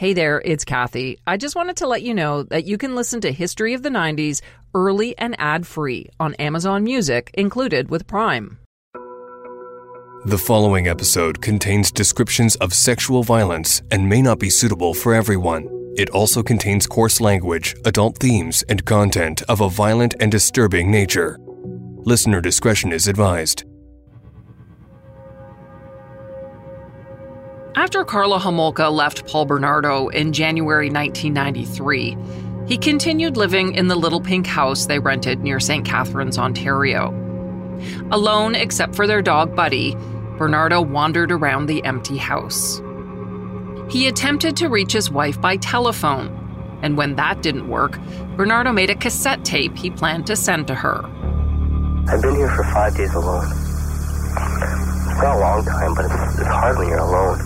Hey there, it's Kathy. I just wanted to let you know that you can listen to History of the 90s early and ad-free on Amazon Music, included with Prime. The following episode contains descriptions of sexual violence and may not be suitable for everyone. It also contains coarse language, adult themes, and content of a violent and disturbing nature. Listener discretion is advised. After Carla Homolka left Paul Bernardo in January 1993, he continued living in the little pink house they rented near St. Catharines, Ontario. Alone except for their dog Buddy, Bernardo wandered around the empty house. He attempted to reach his wife by telephone, and when that didn't work, Bernardo made a cassette tape he planned to send to her. I've been here for 5 days alone. It's not a long time, but it's hard when you're alone.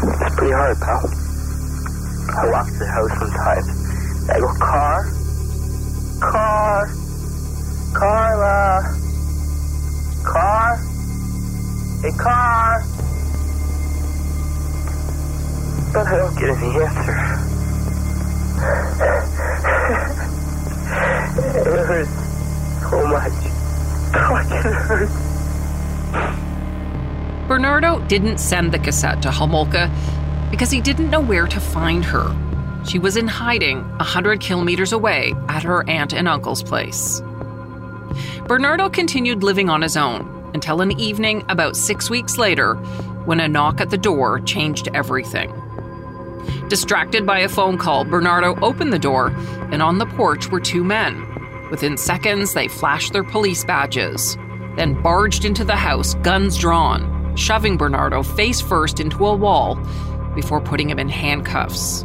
It's pretty hard, pal. I walk to the house sometimes. I go, Car. But I don't get any answer. It hurts so much. Fucking hurts. Bernardo didn't send the cassette to Homolka because he didn't know where to find her. She was in hiding 100 kilometers away at her aunt and uncle's place. Bernardo continued living on his own until an evening about 6 weeks later when a knock at the door changed everything. Distracted by a phone call, Bernardo opened the door, and on the porch were two men. Within seconds, they flashed their police badges, then barged into the house, guns drawn, shoving Bernardo face first into a wall before putting him in handcuffs.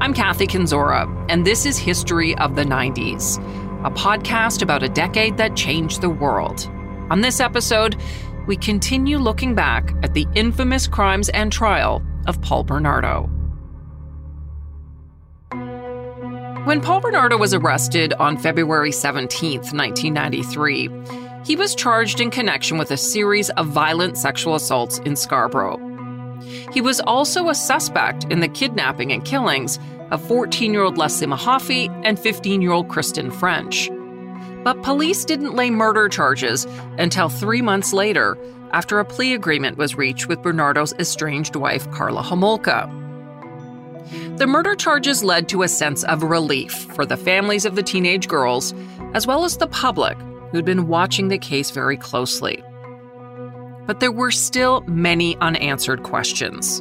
I'm Kathy Kinzora, and this is History of the 90s, a podcast about a decade that changed the world. On this episode, we continue looking back at the infamous crimes and trial of Paul Bernardo. When Paul Bernardo was arrested on February 17th, 1993, he was charged in connection with a series of violent sexual assaults in Scarborough. He was also a suspect in the kidnapping and killings of 14-year-old Leslie Mahaffey and 15-year-old Kristen French. But police didn't lay murder charges until 3 months later, after a plea agreement was reached with Bernardo's estranged wife, Carla Homolka. The murder charges led to a sense of relief for the families of the teenage girls, as well as the public, who'd been watching the case very closely. But there were still many unanswered questions.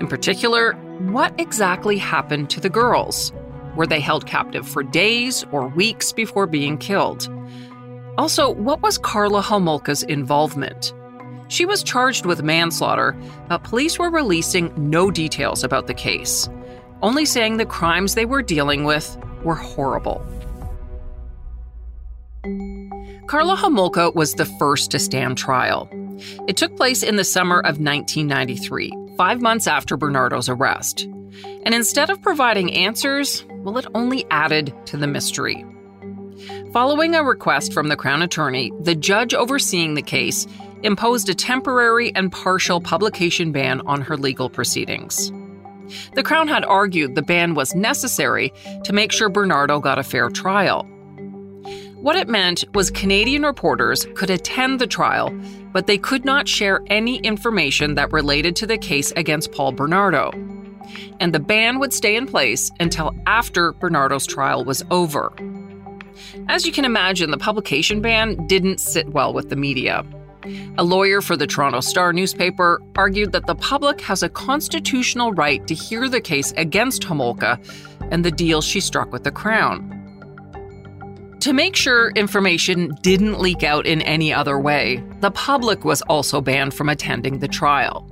In particular, what exactly happened to the girls? Were they held captive for days or weeks before being killed? Also, what was Carla Homolka's involvement? She was charged with manslaughter, but police were releasing no details about the case, only saying the crimes they were dealing with were horrible. Carla Homolka was the first to stand trial. It took place in the summer of 1993, 5 months after Bernardo's arrest. And instead of providing answers, well, it only added to the mystery. Following a request from the Crown Attorney, the judge overseeing the case imposed a temporary and partial publication ban on her legal proceedings. The Crown had argued the ban was necessary to make sure Bernardo got a fair trial. What it meant was Canadian reporters could attend the trial, but they could not share any information that related to the case against Paul Bernardo. And the ban would stay in place until after Bernardo's trial was over. As you can imagine, the publication ban didn't sit well with the media. A lawyer for the Toronto Star newspaper argued that the public has a constitutional right to hear the case against Homolka and the deal she struck with the Crown. To make sure information didn't leak out in any other way, the public was also banned from attending the trial.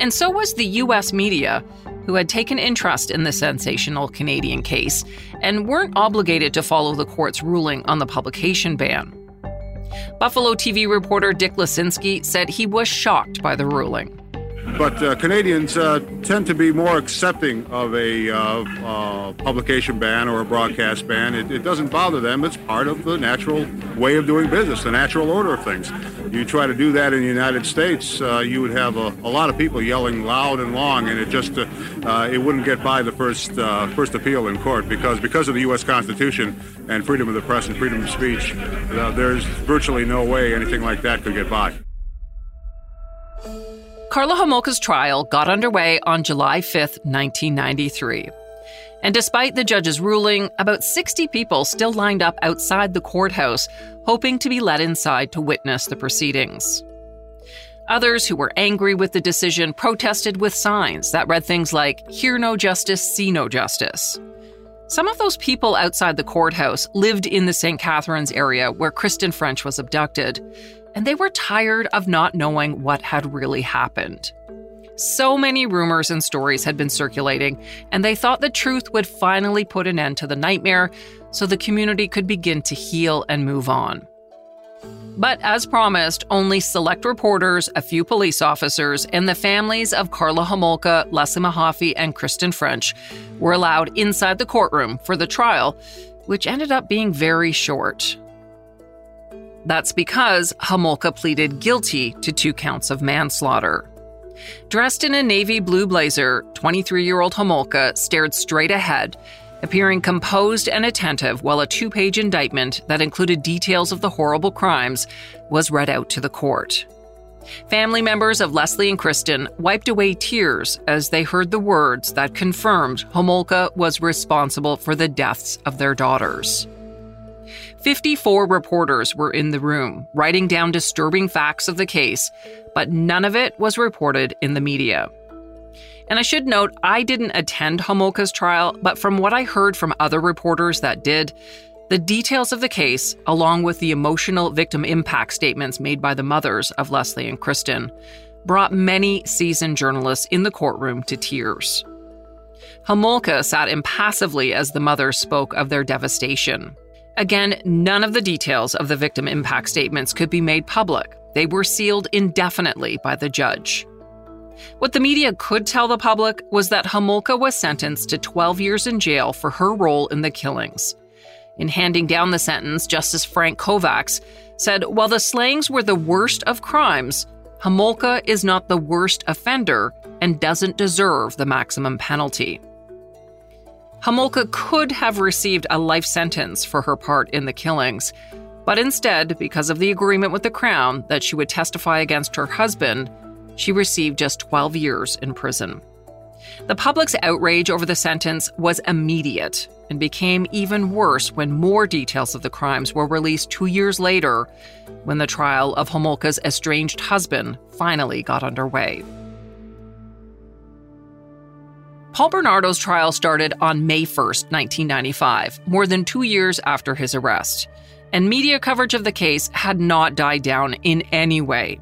And so was the U.S. media, who had taken interest in the sensational Canadian case and weren't obligated to follow the court's ruling on the publication ban. Buffalo TV reporter Dick Lesinski said he was shocked by the ruling. But Canadians tend to be more accepting of a publication ban or a broadcast ban. It doesn't bother them. It's part of the natural way of doing business, the natural order of things. You try to do that in the United States, you would have a lot of people yelling loud and long, and it just it wouldn't get by the first appeal in court because of the U.S. Constitution and freedom of the press and freedom of speech. There's virtually no way anything like that could get by. Carla Homolka's trial got underway on July 5th, 1993. And despite the judge's ruling, about 60 people still lined up outside the courthouse, hoping to be let inside to witness the proceedings. Others who were angry with the decision protested with signs that read things like, "Hear no justice, see no justice." Some of those people outside the courthouse lived in the St. Catharines area where Kristen French was abducted, and they were tired of not knowing what had really happened. So many rumors and stories had been circulating, and they thought the truth would finally put an end to the nightmare so the community could begin to heal and move on. But as promised, only select reporters, a few police officers, and the families of Carla Homolka, Leslie Mahaffey, and Kristen French were allowed inside the courtroom for the trial, which ended up being very short. That's because Homolka pleaded guilty to 2 counts of manslaughter. Dressed in a navy blue blazer, 23-year-old Homolka stared straight ahead, appearing composed and attentive while a 2-page indictment that included details of the horrible crimes was read out to the court. Family members of Leslie and Kristen wiped away tears as they heard the words that confirmed Homolka was responsible for the deaths of their daughters. 54 reporters were in the room, writing down disturbing facts of the case, but none of it was reported in the media. And I should note, I didn't attend Homolka's trial, but from what I heard from other reporters that did, the details of the case, along with the emotional victim impact statements made by the mothers of Leslie and Kristen, brought many seasoned journalists in the courtroom to tears. Homolka sat impassively as the mothers spoke of their devastation. Again, none of the details of the victim impact statements could be made public. They were sealed indefinitely by the judge. What the media could tell the public was that Homolka was sentenced to 12 years in jail for her role in the killings. In handing down the sentence, Justice Frank Kovacs said, "While the slayings were the worst of crimes, Homolka is not the worst offender and doesn't deserve the maximum penalty." Homolka could have received a life sentence for her part in the killings, but instead, because of the agreement with the Crown that she would testify against her husband, she received just 12 years in prison. The public's outrage over the sentence was immediate and became even worse when more details of the crimes were released 2 years later, when the trial of Homolka's estranged husband finally got underway. Paul Bernardo's trial started on May 1st, 1995, more than 2 years after his arrest. And media coverage of the case had not died down in any way.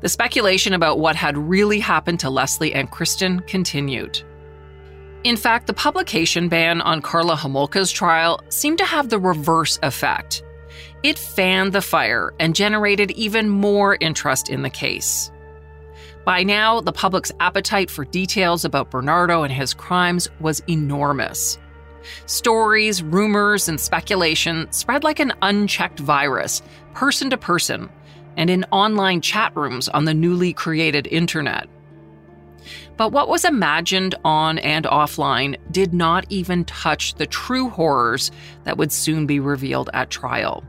The speculation about what had really happened to Leslie and Kristen continued. In fact, the publication ban on Carla Homolka's trial seemed to have the reverse effect. It fanned the fire and generated even more interest in the case. By now, the public's appetite for details about Bernardo and his crimes was enormous. Stories, rumors, and speculation spread like an unchecked virus, person to person, and in online chat rooms on the newly created internet. But what was imagined on and offline did not even touch the true horrors that would soon be revealed at trial.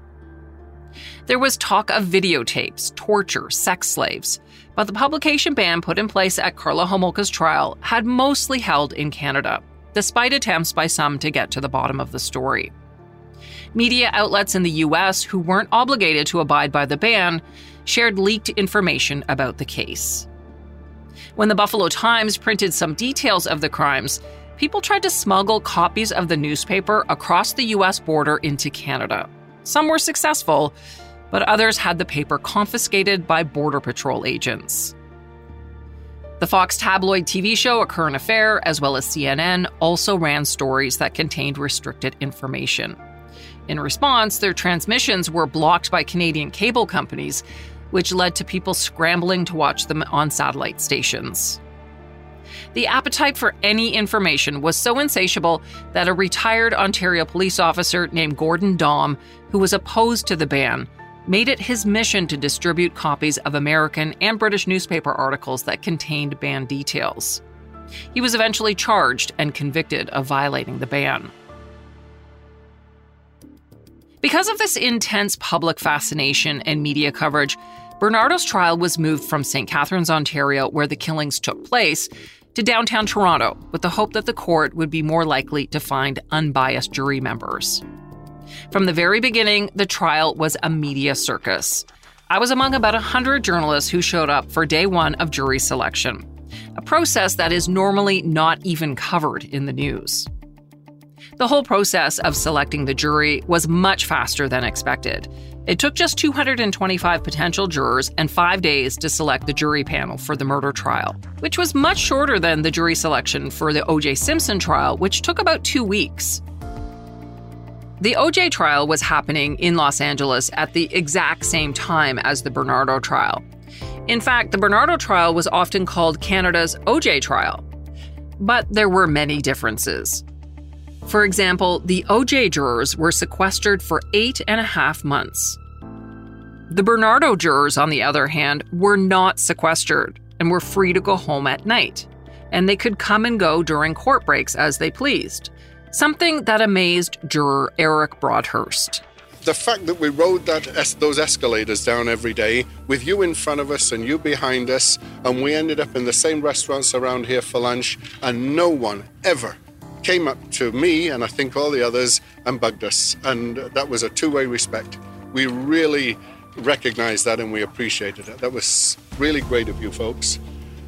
There was talk of videotapes, torture, sex slaves, but the publication ban put in place at Carla Homolka's trial had mostly held in Canada, despite attempts by some to get to the bottom of the story. Media outlets in the U.S. who weren't obligated to abide by the ban shared leaked information about the case. When the Buffalo Times printed some details of the crimes, people tried to smuggle copies of the newspaper across the U.S. border into Canada. Some were successful, but others had the paper confiscated by Border Patrol agents. The Fox tabloid TV show A Current Affair, as well as CNN, also ran stories that contained restricted information. In response, their transmissions were blocked by Canadian cable companies, which led to people scrambling to watch them on satellite stations. The appetite for any information was so insatiable that a retired Ontario police officer named Gordon Daum, who was opposed to the ban, made it his mission to distribute copies of American and British newspaper articles that contained ban details. He was eventually charged and convicted of violating the ban. Because of this intense public fascination and media coverage, Bernardo's trial was moved from St. Catharines, Ontario, where the killings took place, to downtown Toronto, with the hope that the court would be more likely to find unbiased jury members. From the very beginning, the trial was a media circus. I was among about 100 journalists who showed up for day one of jury selection, a process that is normally not even covered in the news. The whole process of selecting the jury was much faster than expected. It took just 225 potential jurors and 5 days to select the jury panel for the murder trial, which was much shorter than the jury selection for the O.J. Simpson trial, which took about 2 weeks. The O.J. trial was happening in Los Angeles at the exact same time as the Bernardo trial. In fact, the Bernardo trial was often called Canada's O.J. trial. But there were many differences. For example, the O.J. jurors were sequestered for 8.5 months. The Bernardo jurors, on the other hand, were not sequestered and were free to go home at night, and they could come and go during court breaks as they pleased, something that amazed juror Eric Broadhurst. The fact that we rode those escalators down every day, with you in front of us and you behind us, and we ended up in the same restaurants around here for lunch, and no one ever came up to me, and I think all the others, and bugged us. And that was a two-way respect. We really recognized that and we appreciated it. That was really great of you folks.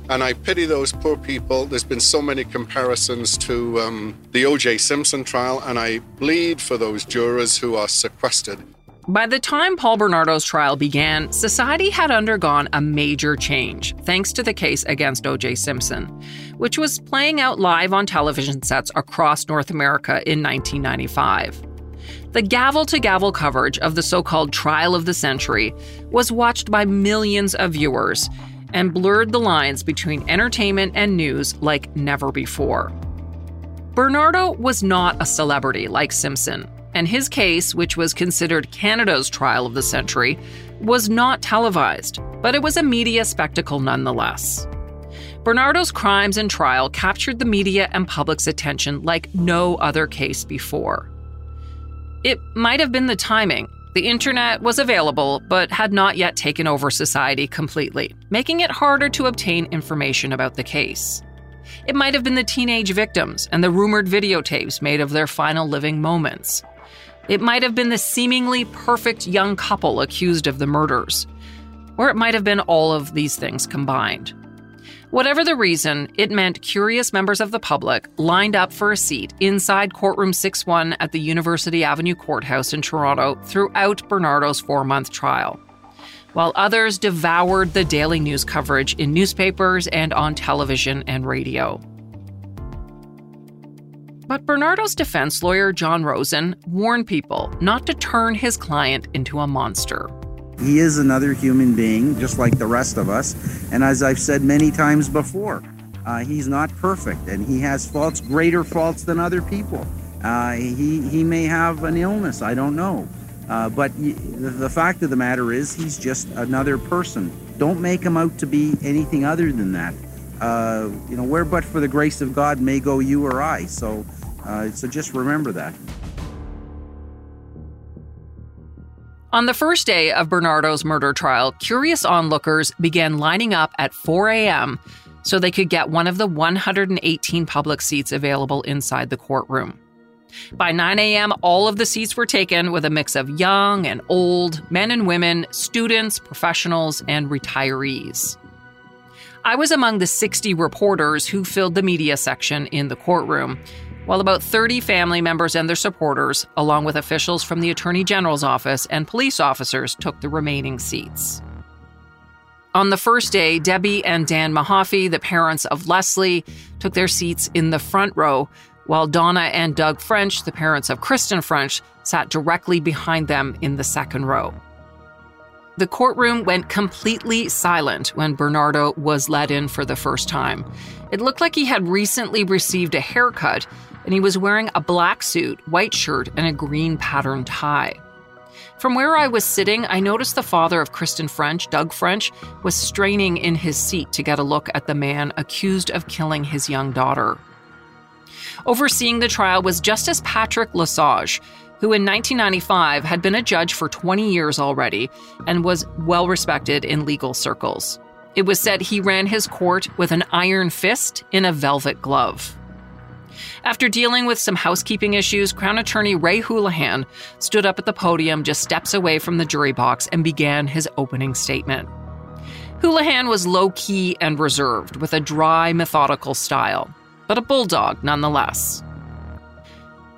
And I pity those poor people. There's been so many comparisons to the O.J. Simpson trial, and I bleed for those jurors who are sequestered. By the time Paul Bernardo's trial began, society had undergone a major change, thanks to the case against O.J. Simpson, which was playing out live on television sets across North America in 1995. The gavel-to-gavel coverage of the so-called trial of the century was watched by millions of viewers and blurred the lines between entertainment and news like never before. Bernardo was not a celebrity like Simpson, and his case, which was considered Canada's trial of the century, was not televised, but it was a media spectacle nonetheless. Bernardo's crimes and trial captured the media and public's attention like no other case before. It might have been the timing. The internet was available, but had not yet taken over society completely, making it harder to obtain information about the case. It might have been the teenage victims and the rumored videotapes made of their final living moments. It might have been the seemingly perfect young couple accused of the murders. Or it might have been all of these things combined. Whatever the reason, it meant curious members of the public lined up for a seat inside courtroom 6-1 at the University Avenue Courthouse in Toronto throughout Bernardo's 4-month trial, while others devoured the daily news coverage in newspapers and on television and radio. But Bernardo's defense lawyer, John Rosen, warned people not to turn his client into a monster. He is another human being, just like the rest of us. And as I've said many times before, he's not perfect, and he has faults, greater faults than other people. He may have an illness, I don't know. But the fact of the matter is, he's just another person. Don't make him out to be anything other than that. Where but for the grace of God may go you or I. So just remember that. On the first day of Bernardo's murder trial, curious onlookers began lining up at 4 a.m. so they could get one of the 118 public seats available inside the courtroom. By 9 a.m., all of the seats were taken, with a mix of young and old, men and women, students, professionals, and retirees. I was among the 60 reporters who filled the media section in the courtroom, while about 30 family members and their supporters, along with officials from the Attorney General's office and police officers, took the remaining seats. On the first day, Debbie and Dan Mahaffey, the parents of Leslie, took their seats in the front row, while Donna and Doug French, the parents of Kristen French, sat directly behind them in the second row. The courtroom went completely silent when Bernardo was let in for the first time. It looked like he had recently received a haircut, and he was wearing a black suit, white shirt, and a green patterned tie. From where I was sitting, I noticed the father of Kristen French, Doug French, was straining in his seat to get a look at the man accused of killing his young daughter. Overseeing the trial was Justice Patrick Lesage, who in 1995 had been a judge for 20 years already and was well-respected in legal circles. It was said he ran his court with an iron fist in a velvet glove. After dealing with some housekeeping issues, Crown Attorney Ray Houlihan stood up at the podium just steps away from the jury box and began his opening statement. Houlihan was low-key and reserved, with a dry, methodical style, but a bulldog nonetheless.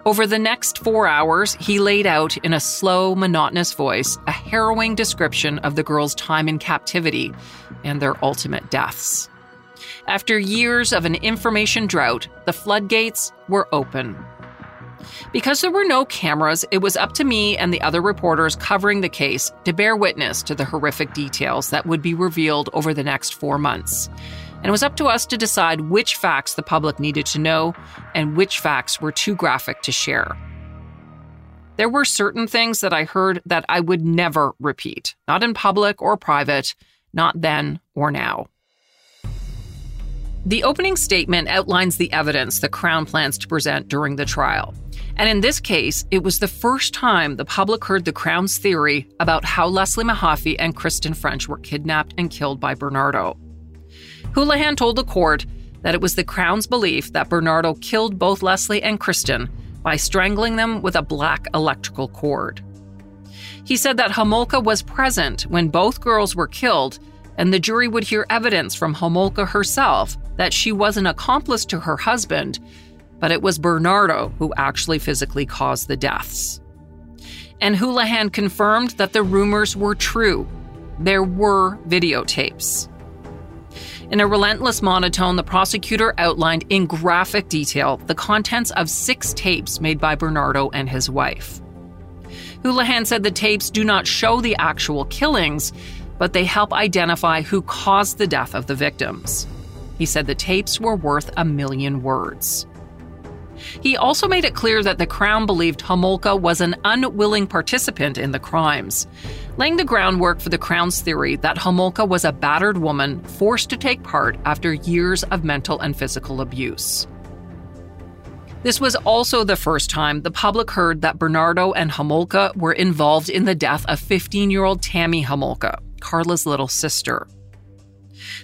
Over the next 4 hours, he laid out in a slow, monotonous voice a harrowing description of the girls' time in captivity and their ultimate deaths. After years of an information drought, the floodgates were open. Because there were no cameras, it was up to me and the other reporters covering the case to bear witness to the horrific details that would be revealed over the next 4 months. And it was up to us to decide which facts the public needed to know and which facts were too graphic to share. There were certain things that I heard that I would never repeat, not in public or private, not then or now. The opening statement outlines the evidence the Crown plans to present during the trial. And in this case, it was the first time the public heard the Crown's theory about how Leslie Mahaffey and Kristen French were kidnapped and killed by Bernardo. Houlihan told the court that it was the Crown's belief that Bernardo killed both Leslie and Kristen by strangling them with a black electrical cord. He said that Homolka was present when both girls were killed, and the jury would hear evidence from Homolka herself that she was an accomplice to her husband, but it was Bernardo who actually physically caused the deaths. And Houlihan confirmed that the rumors were true. There were videotapes. In a relentless monotone, the prosecutor outlined in graphic detail the contents of 6 tapes made by Bernardo and his wife. Houlihan said the tapes do not show the actual killings, but they help identify who caused the death of the victims. He said the tapes were worth 1,000,000 words. He also made it clear that the Crown believed Homolka was an unwilling participant in the crimes, laying the groundwork for the Crown's theory that Homolka was a battered woman forced to take part after years of mental and physical abuse. This was also the first time the public heard that Bernardo and Homolka were involved in the death of 15-year-old Tammy Homolka, Carla's little sister.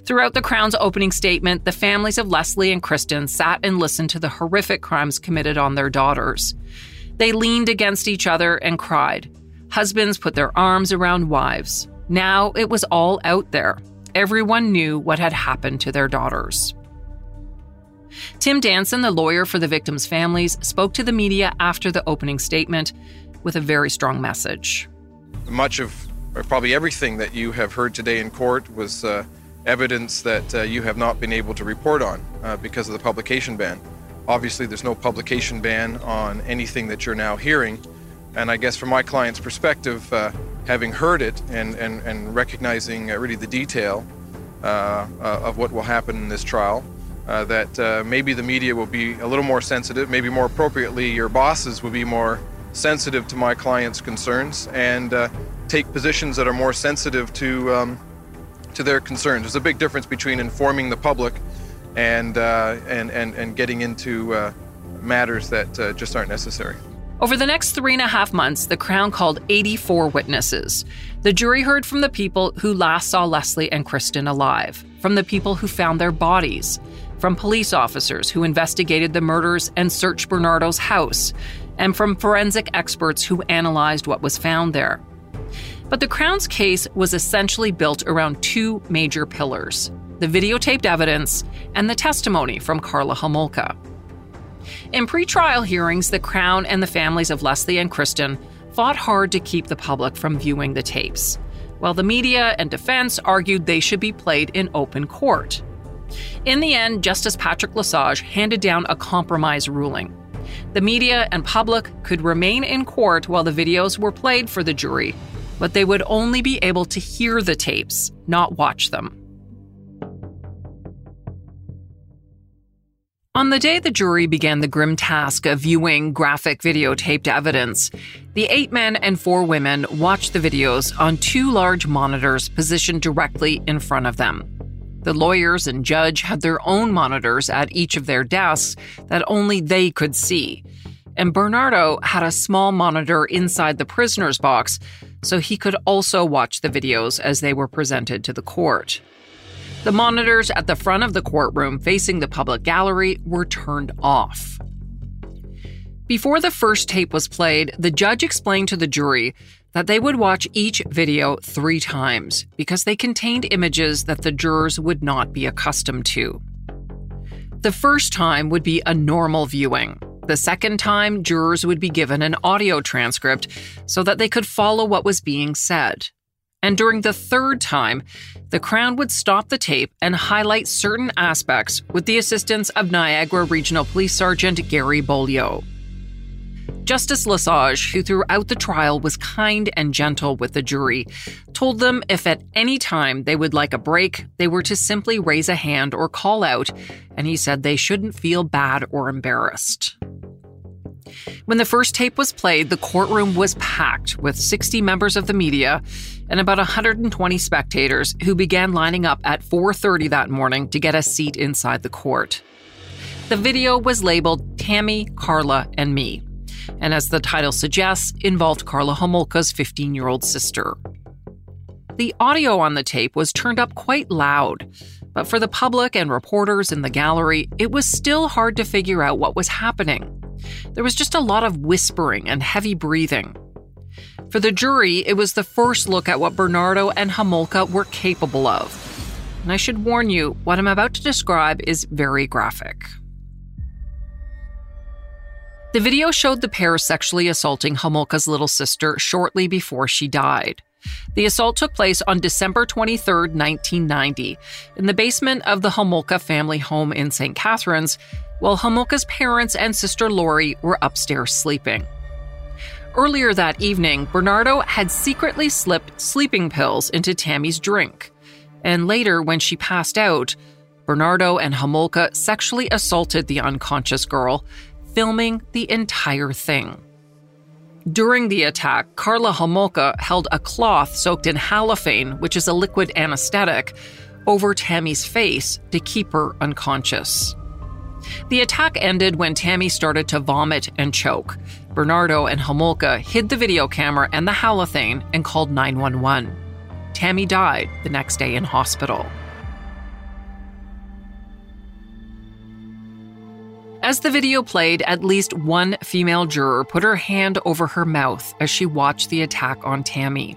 Throughout the Crown's opening statement, the families of Leslie and Kristen sat and listened to the horrific crimes committed on their daughters. They leaned against each other and cried. Husbands put their arms around wives. Now it was all out there. Everyone knew what had happened to their daughters. Tim Danson, the lawyer for the victims' families, spoke to the media after the opening statement with a very strong message. Much of, or probably everything that you have heard today in court was evidence that you have not been able to report on because of the publication ban. Obviously, there's no publication ban on anything that you're now hearing. And I guess from my client's perspective, having heard it and recognizing really the detail of what will happen in this trial, that maybe the media will be a little more sensitive, maybe more appropriately your bosses will be more sensitive to my client's concerns and take positions that are more sensitive to their concerns. There's a big difference between informing the public and getting into matters that just aren't necessary. Over the next 3.5 months, the Crown called 84 witnesses. The jury heard from the people who last saw Leslie and Kristen alive, from the people who found their bodies, from police officers who investigated the murders and searched Bernardo's house, and from forensic experts who analyzed what was found there. But the Crown's case was essentially built around 2 major pillars, the videotaped evidence and the testimony from Carla Homolka. In pre-trial hearings, the Crown and the families of Leslie and Kristen fought hard to keep the public from viewing the tapes, while the media and defense argued they should be played in open court. In the end, Justice Patrick Lesage handed down a compromise ruling. The media and public could remain in court while the videos were played for the jury, but they would only be able to hear the tapes, not watch them. On the day the jury began the grim task of viewing graphic videotaped evidence, the 8 men and 4 women watched the videos on 2 large monitors positioned directly in front of them. The lawyers and judge had their own monitors at each of their desks that only they could see, and Bernardo had a small monitor inside the prisoner's box so he could also watch the videos as they were presented to the court. The monitors at the front of the courtroom facing the public gallery were turned off. Before the first tape was played, the judge explained to the jury that they would watch each video 3 times because they contained images that the jurors would not be accustomed to. The first time would be a normal viewing. The second time, jurors would be given an audio transcript so that they could follow what was being said. And during the third time, the Crown would stop the tape and highlight certain aspects with the assistance of Niagara Regional Police Sergeant Gary Bolio. Justice Lesage, who throughout the trial was kind and gentle with the jury, told them if at any time they would like a break, they were to simply raise a hand or call out, and he said they shouldn't feel bad or embarrassed. When the first tape was played, the courtroom was packed with 60 members of the media and about 120 spectators who began lining up at 4:30 that morning to get a seat inside the court. The video was labeled Tammy, Carla, and Me, and as the title suggests, involved Carla Homolka's 15-year-old sister. The audio on the tape was turned up quite loud, but for the public and reporters in the gallery, it was still hard to figure out what was happening. There was just a lot of whispering and heavy breathing. For the jury, it was the first look at what Bernardo and Homolka were capable of. And I should warn you, what I'm about to describe is very graphic. The video showed the pair sexually assaulting Homolka's little sister shortly before she died. The assault took place on December 23, 1990, in the basement of the Homolka family home in St. Catharines, while Homolka's parents and sister Lori were upstairs sleeping. Earlier that evening, Bernardo had secretly slipped sleeping pills into Tammy's drink. And later, when she passed out, Bernardo and Homolka sexually assaulted the unconscious girl, filming the entire thing. During the attack, Carla Homolka held a cloth soaked in halophane, which is a liquid anesthetic, over Tammy's face to keep her unconscious. The attack ended when Tammy started to vomit and choke. Bernardo and Homolka hid the video camera and the halophane and called 911. Tammy died the next day in hospital. As the video played, at least one female juror put her hand over her mouth as she watched the attack on Tammy.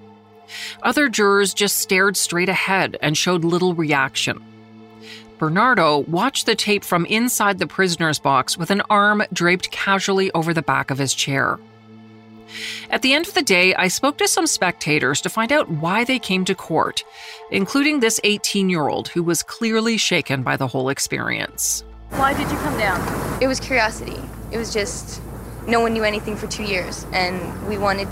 Other jurors just stared straight ahead and showed little reaction. Bernardo watched the tape from inside the prisoner's box with an arm draped casually over the back of his chair. At the end of the day, I spoke to some spectators to find out why they came to court, including this 18-year-old who was clearly shaken by the whole experience. Why did you come down? It was curiosity. It was just no one knew anything for 2 years, and we wanted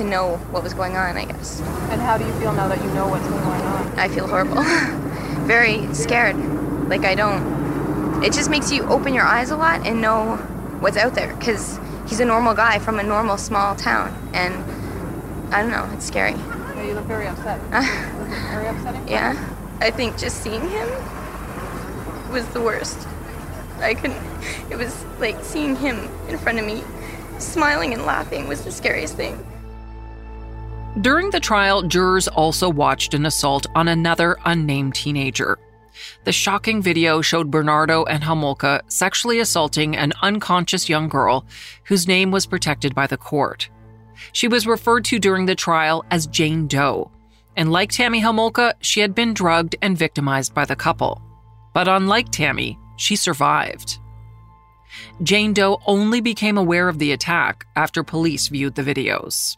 to know what was going on, I guess. And how do you feel now that you know what's going on? I feel horrible. Very scared. Like, I don't... It just makes you open your eyes a lot and know what's out there, because he's a normal guy from a normal small town, and I don't know, it's scary. Yeah, you look very upset. Very upsetting? Yeah. I think just seeing him was the worst. I couldn't... It was like seeing him in front of me, smiling and laughing was the scariest thing. During the trial, jurors also watched an assault on another unnamed teenager. The shocking video showed Bernardo and Homolka sexually assaulting an unconscious young girl whose name was protected by the court. She was referred to during the trial as Jane Doe, and like Tammy Homolka, she had been drugged and victimized by the couple. But unlike Tammy, she survived. Jane Doe only became aware of the attack after police viewed the videos.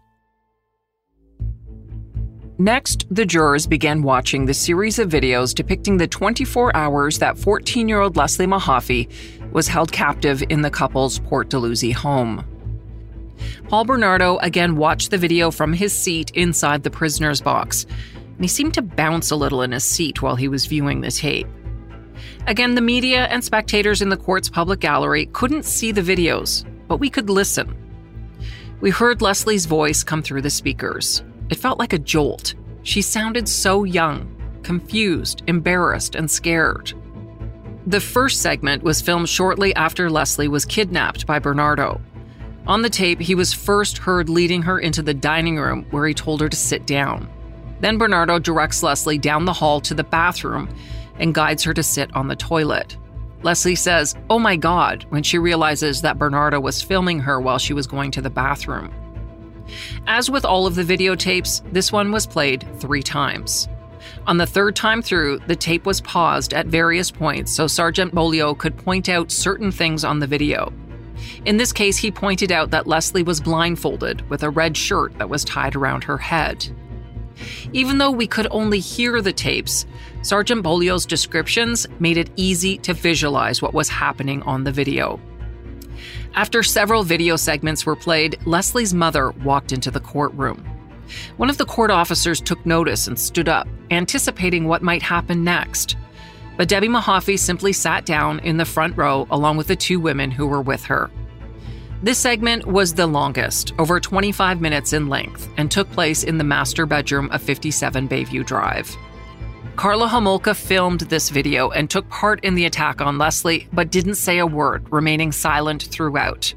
Next, the jurors began watching the series of videos depicting the 24 hours that 14-year-old Leslie Mahaffey was held captive in the couple's Port Dalhousie home. Paul Bernardo again watched the video from his seat inside the prisoner's box, and he seemed to bounce a little in his seat while he was viewing the tape. Again, the media and spectators in the court's public gallery couldn't see the videos, but we could listen. We heard Leslie's voice come through the speakers. It felt like a jolt. She sounded so young, confused, embarrassed, and scared. The first segment was filmed shortly after Leslie was kidnapped by Bernardo. On the tape, he was first heard leading her into the dining room where he told her to sit down. Then Bernardo directs Leslie down the hall to the bathroom and guides her to sit on the toilet. Leslie says, "Oh my God," when she realizes that Bernardo was filming her while she was going to the bathroom. As with all of the videotapes, this one was played 3 times. On the 3rd time through, the tape was paused at various points so Sergeant Bolio could point out certain things on the video. In this case, he pointed out that Leslie was blindfolded with a red shirt that was tied around her head. Even though we could only hear the tapes, Sergeant Bolio's descriptions made it easy to visualize what was happening on the video. After several video segments were played, Leslie's mother walked into the courtroom. One of the court officers took notice and stood up, anticipating what might happen next. But Debbie Mahaffey simply sat down in the front row along with the 2 women who were with her. This segment was the longest, over 25 minutes in length, and took place in the master bedroom of 57 Bayview Drive. Carla Homolka filmed this video and took part in the attack on Leslie, but didn't say a word, remaining silent throughout.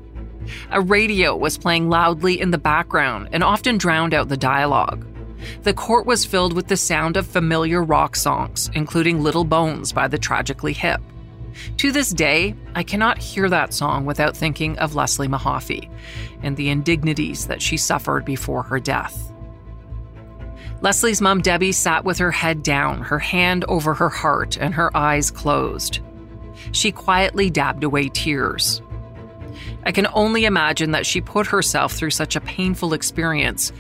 A radio was playing loudly in the background and often drowned out the dialogue. The court was filled with the sound of familiar rock songs, including Little Bones by the Tragically Hip. To this day, I cannot hear that song without thinking of Leslie Mahaffey and the indignities that she suffered before her death. Leslie's mom, Debbie, sat with her head down, her hand over her heart, and her eyes closed. She quietly dabbed away tears. I can only imagine that she put herself through such a painful experience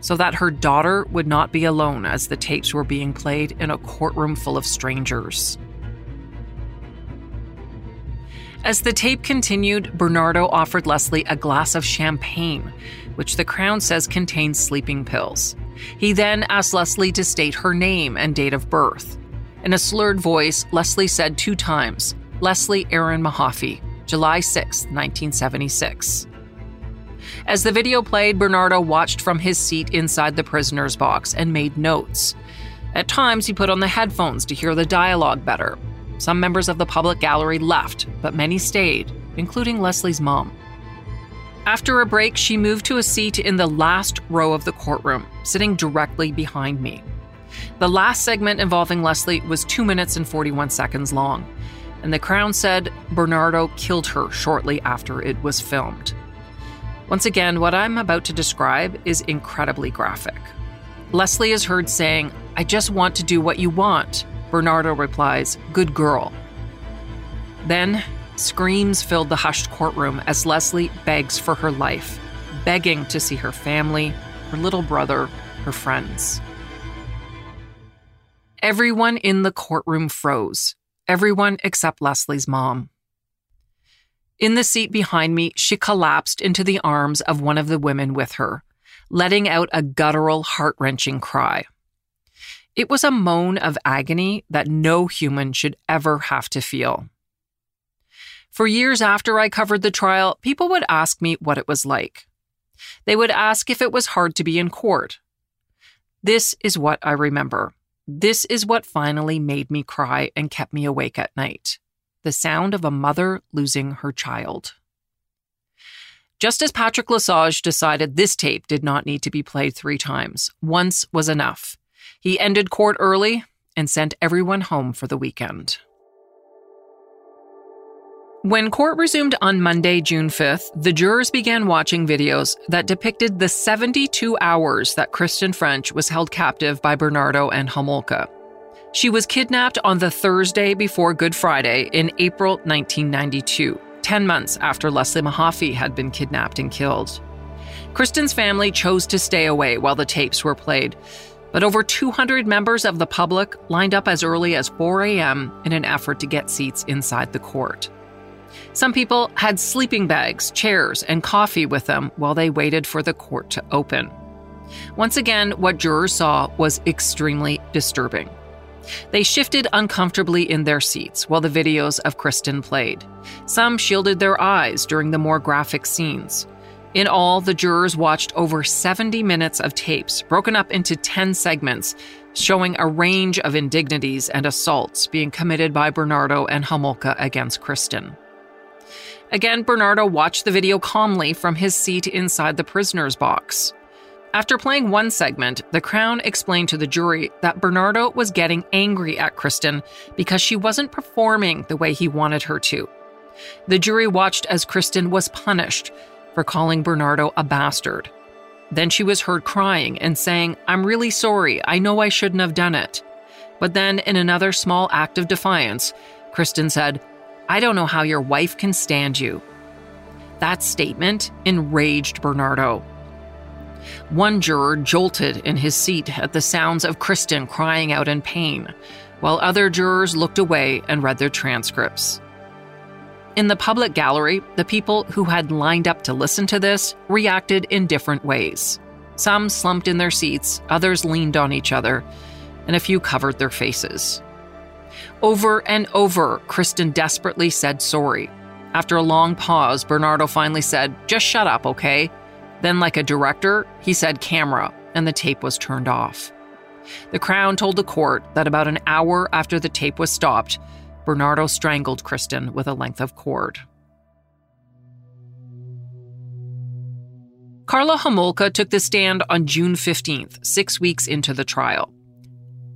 so that her daughter would not be alone as the tapes were being played in a courtroom full of strangers. As the tape continued, Bernardo offered Leslie a glass of champagne, which the Crown says contains sleeping pills. He then asked Leslie to state her name and date of birth. In a slurred voice, Leslie said 2 times, "Leslie Erin Mahaffey, July 6, 1976. As the video played, Bernardo watched from his seat inside the prisoner's box and made notes. At times, he put on the headphones to hear the dialogue better. Some members of the public gallery left, but many stayed, including Leslie's mom. After a break, she moved to a seat in the last row of the courtroom, sitting directly behind me. The last segment involving Leslie was 2 minutes and 41 seconds long, and the Crown said Bernardo killed her shortly after it was filmed. Once again, what I'm about to describe is incredibly graphic. Leslie is heard saying, "I just want to do what you want." Bernardo replies, "Good girl." Then, screams filled the hushed courtroom as Leslie begs for her life, begging to see her family, her little brother, her friends. Everyone in the courtroom froze, everyone except Leslie's mom. In the seat behind me, she collapsed into the arms of one of the women with her, letting out a guttural, heart-wrenching cry. It was a moan of agony that no human should ever have to feel. For years after I covered the trial, people would ask me what it was like. They would ask if it was hard to be in court. This is what I remember. This is what finally made me cry and kept me awake at night. The sound of a mother losing her child. Just as Patrick Lesage decided this tape did not need to be played 3 times, once was enough. He ended court early and sent everyone home for the weekend. When court resumed on Monday, June 5th, the jurors began watching videos that depicted the 72 hours that Kristen French was held captive by Bernardo and Homolka. She was kidnapped on the Thursday before Good Friday in April 1992, 10 months after Leslie Mahaffey had been kidnapped and killed. Kristen's family chose to stay away while the tapes were played, but over 200 members of the public lined up as early as 4 a.m. in an effort to get seats inside the court. Some people had sleeping bags, chairs, and coffee with them while they waited for the court to open. Once again, what jurors saw was extremely disturbing. They shifted uncomfortably in their seats while the videos of Kristen played. Some shielded their eyes during the more graphic scenes. In all, the jurors watched over 70 minutes of tapes, broken up into 10 segments, showing a range of indignities and assaults being committed by Bernardo and Homolka against Kristen. Again, Bernardo watched the video calmly from his seat inside the prisoner's box. After playing one segment, the Crown explained to the jury that Bernardo was getting angry at Kristen because she wasn't performing the way he wanted her to. The jury watched as Kristen was punished for calling Bernardo a bastard. Then she was heard crying and saying, "I'm really sorry, I know I shouldn't have done it." But then, in another small act of defiance, Kristen said, "I don't know how your wife can stand you." That statement enraged Bernardo. One juror jolted in his seat at the sounds of Kristen crying out in pain, while other jurors looked away and read their transcripts. In the public gallery, the people who had lined up to listen to this reacted in different ways. Some slumped in their seats, others leaned on each other, and a few covered their faces. Over and over, Kristen desperately said sorry. After a long pause, Bernardo finally said, "Just shut up, okay?" Then, like a director, he said "camera," and the tape was turned off. The Crown told the court that about an hour after the tape was stopped, Bernardo strangled Kristen with a length of cord. Carla Homolka took the stand on June 15th, 6 weeks into the trial.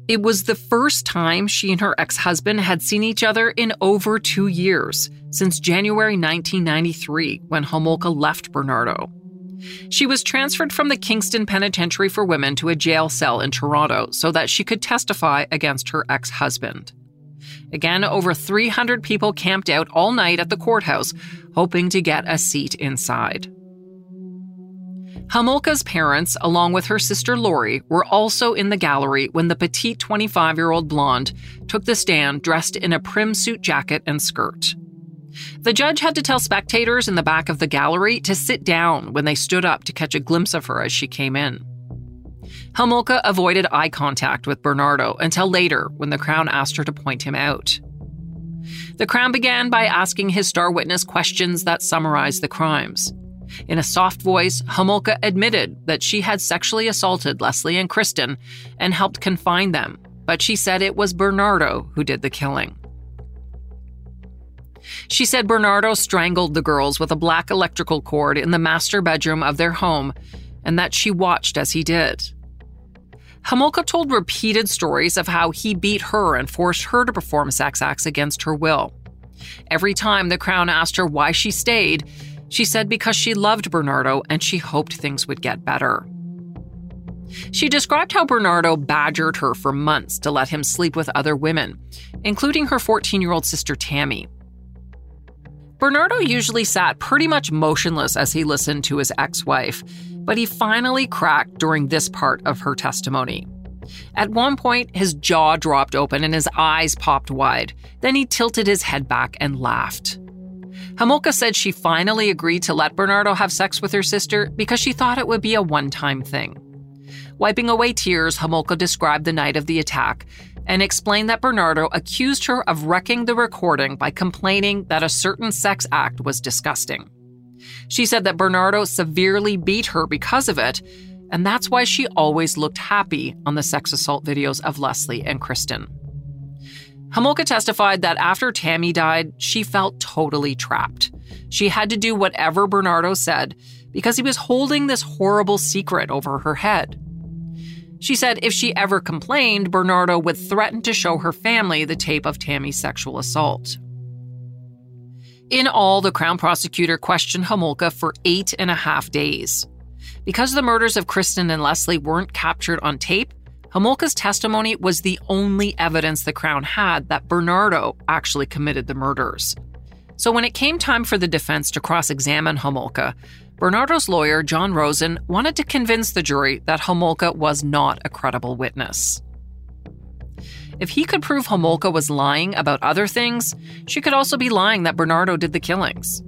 It was the first time she and her ex-husband had seen each other in over 2 years, since January 1993, when Homolka left Bernardo. She was transferred from the Kingston Penitentiary for Women to a jail cell in Toronto so that she could testify against her ex-husband. Again, over 300 people camped out all night at the courthouse, hoping to get a seat inside. Homolka's parents, along with her sister Lori, were also in the gallery when the petite 25-year-old blonde took the stand dressed in a prim suit jacket and skirt. The judge had to tell spectators in the back of the gallery to sit down when they stood up to catch a glimpse of her as she came in. Homolka avoided eye contact with Bernardo until later when the Crown asked her to point him out. The Crown began by asking his star witness questions that summarized the crimes. In a soft voice, Homolka admitted that she had sexually assaulted Leslie and Kristen and helped confine them, but she said it was Bernardo who did the killing. She said Bernardo strangled the girls with a black electrical cord in the master bedroom of their home and that she watched as he did. Homolka told repeated stories of how he beat her and forced her to perform sex acts against her will. Every time the Crown asked her why she stayed, she said because she loved Bernardo and she hoped things would get better. She described how Bernardo badgered her for months to let him sleep with other women, including her 14-year-old sister Tammy. Bernardo usually sat pretty much motionless as he listened to his ex-wife, but he finally cracked during this part of her testimony. At one point, his jaw dropped open and his eyes popped wide. Then he tilted his head back and laughed. Homolka said she finally agreed to let Bernardo have sex with her sister because she thought it would be a one-time thing. Wiping away tears, Homolka described the night of the attack and explained that Bernardo accused her of wrecking the recording by complaining that a certain sex act was disgusting. She said that Bernardo severely beat her because of it, and that's why she always looked happy on the sex assault videos of Leslie and Kristen. Homolka testified that after Tammy died, she felt totally trapped. She had to do whatever Bernardo said because he was holding this horrible secret over her head. She said if she ever complained, Bernardo would threaten to show her family the tape of Tammy's sexual assault. In all, the Crown prosecutor questioned Homolka for 8.5 days. Because the murders of Kristen and Leslie weren't captured on tape, Homolka's testimony was the only evidence the Crown had that Bernardo actually committed the murders. So when it came time for the defense to cross-examine Homolka, Bernardo's lawyer, John Rosen, wanted to convince the jury that Homolka was not a credible witness. If he could prove Homolka was lying about other things, she could also be lying that Bernardo did the killings.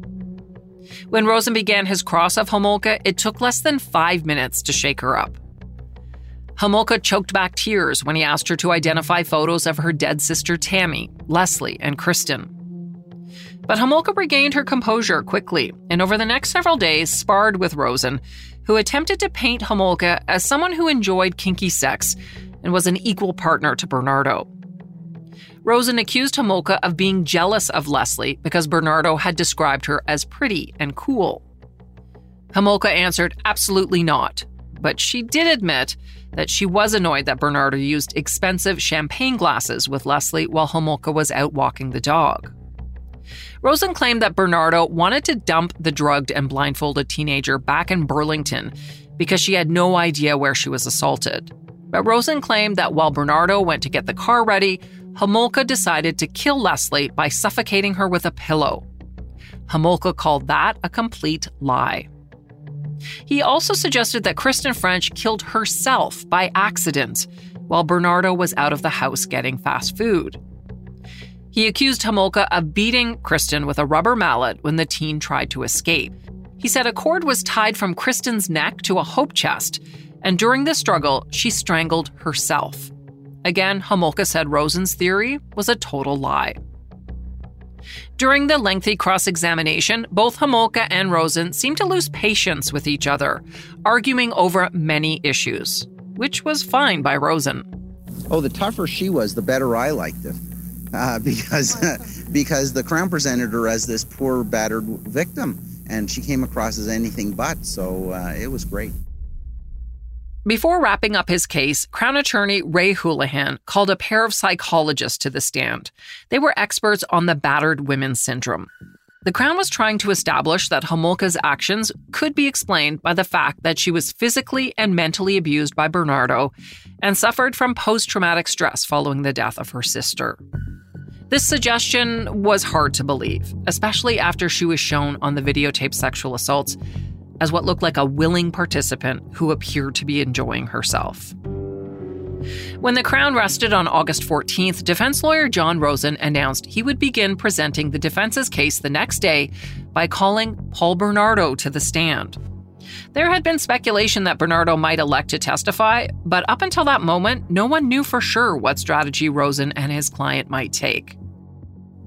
When Rosen began his cross of Homolka, it took less than 5 minutes to shake her up. Homolka choked back tears when he asked her to identify photos of her dead sister Tammy, Leslie, and Kristen. But Homolka regained her composure quickly, and over the next several days sparred with Rosen, who attempted to paint Homolka as someone who enjoyed kinky sex and was an equal partner to Bernardo. Rosen accused Homolka of being jealous of Leslie because Bernardo had described her as pretty and cool. Homolka answered, absolutely not. But she did admit that she was annoyed that Bernardo used expensive champagne glasses with Leslie while Homolka was out walking the dog. Rosen claimed that Bernardo wanted to dump the drugged and blindfolded teenager back in Burlington because she had no idea where she was assaulted. But Rosen claimed that while Bernardo went to get the car ready, Homolka decided to kill Leslie by suffocating her with a pillow. Homolka called that a complete lie. He also suggested that Kristen French killed herself by accident while Bernardo was out of the house getting fast food. He accused Homolka of beating Kristen with a rubber mallet when the teen tried to escape. He said a cord was tied from Kristen's neck to a hope chest, and during the struggle, she strangled herself. Again, Homolka said Rosen's theory was a total lie. During the lengthy cross-examination, both Homolka and Rosen seemed to lose patience with each other, arguing over many issues, which was fine by Rosen. Oh, the tougher she was, the better I liked it, because the Crown presented her as this poor, battered victim, and she came across as anything but, so it was great. Before wrapping up his case, Crown attorney Ray Houlihan called a pair of psychologists to the stand. They were experts on the battered women syndrome. The Crown was trying to establish that Homolka's actions could be explained by the fact that she was physically and mentally abused by Bernardo and suffered from post-traumatic stress following the death of her sister. This suggestion was hard to believe, especially after she was shown on the videotaped sexual assaults as what looked like a willing participant who appeared to be enjoying herself. When the Crown rested on August 14th, defense lawyer John Rosen announced he would begin presenting the defense's case the next day by calling Paul Bernardo to the stand. There had been speculation that Bernardo might elect to testify, but up until that moment, no one knew for sure what strategy Rosen and his client might take.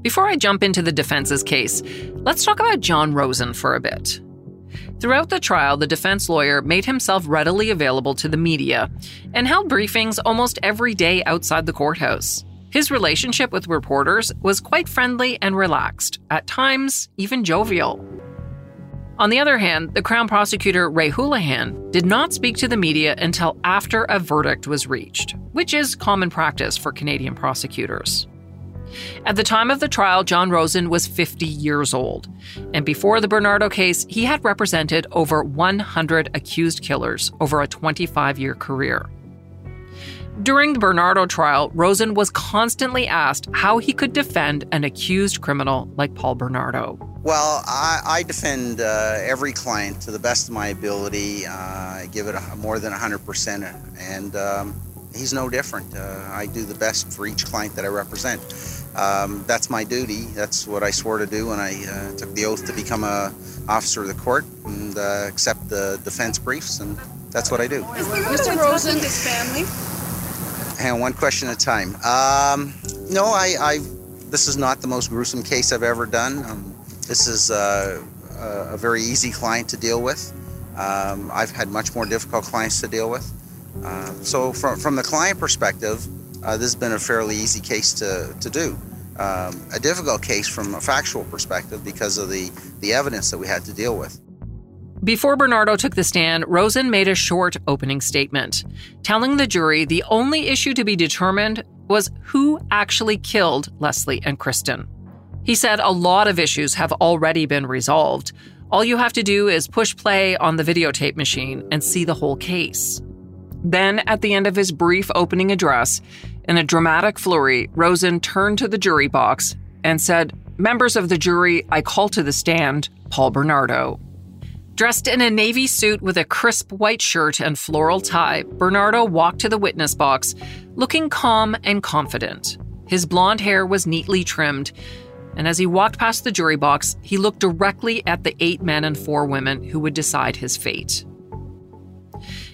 Before I jump into the defense's case, let's talk about John Rosen for a bit. Throughout the trial, the defense lawyer made himself readily available to the media and held briefings almost every day outside the courthouse. His relationship with reporters was quite friendly and relaxed, at times even jovial. On the other hand, the Crown prosecutor, Ray Houlihan, did not speak to the media until after a verdict was reached, which is common practice for Canadian prosecutors. At the time of the trial, John Rosen was 50 years old, and before the Bernardo case, he had represented over 100 accused killers over a 25-year career. During the Bernardo trial, Rosen was constantly asked how he could defend an accused criminal like Paul Bernardo. Well, I defend every client to the best of my ability. I give it more than 100%, and he's no different. I do the best for each client that I represent. That's my duty. That's what I swore to do when I took the oath to become an officer of the court and accept the defense briefs, and that's what I do. Is there Mr. Rosen, his family? Hang on, one question at a time. No, I this is not the most gruesome case I've ever done. This is a very easy client to deal with. I've had much more difficult clients to deal with. So from the client perspective, this has been a fairly easy case to do. A difficult case from a factual perspective because of the evidence that we had to deal with. Before Bernardo took the stand, Rosen made a short opening statement, telling the jury the only issue to be determined was who actually killed Leslie and Kristen. He said a lot of issues have already been resolved. All you have to do is push play on the videotape machine and see the whole case. Then, at the end of his brief opening address, in a dramatic flurry, Rosen turned to the jury box and said, "Members of the jury, I call to the stand Paul Bernardo." Dressed in a navy suit with a crisp white shirt and floral tie, Bernardo walked to the witness box, looking calm and confident. His blonde hair was neatly trimmed, and as he walked past the jury box, he looked directly at the 8 men and 4 women who would decide his fate.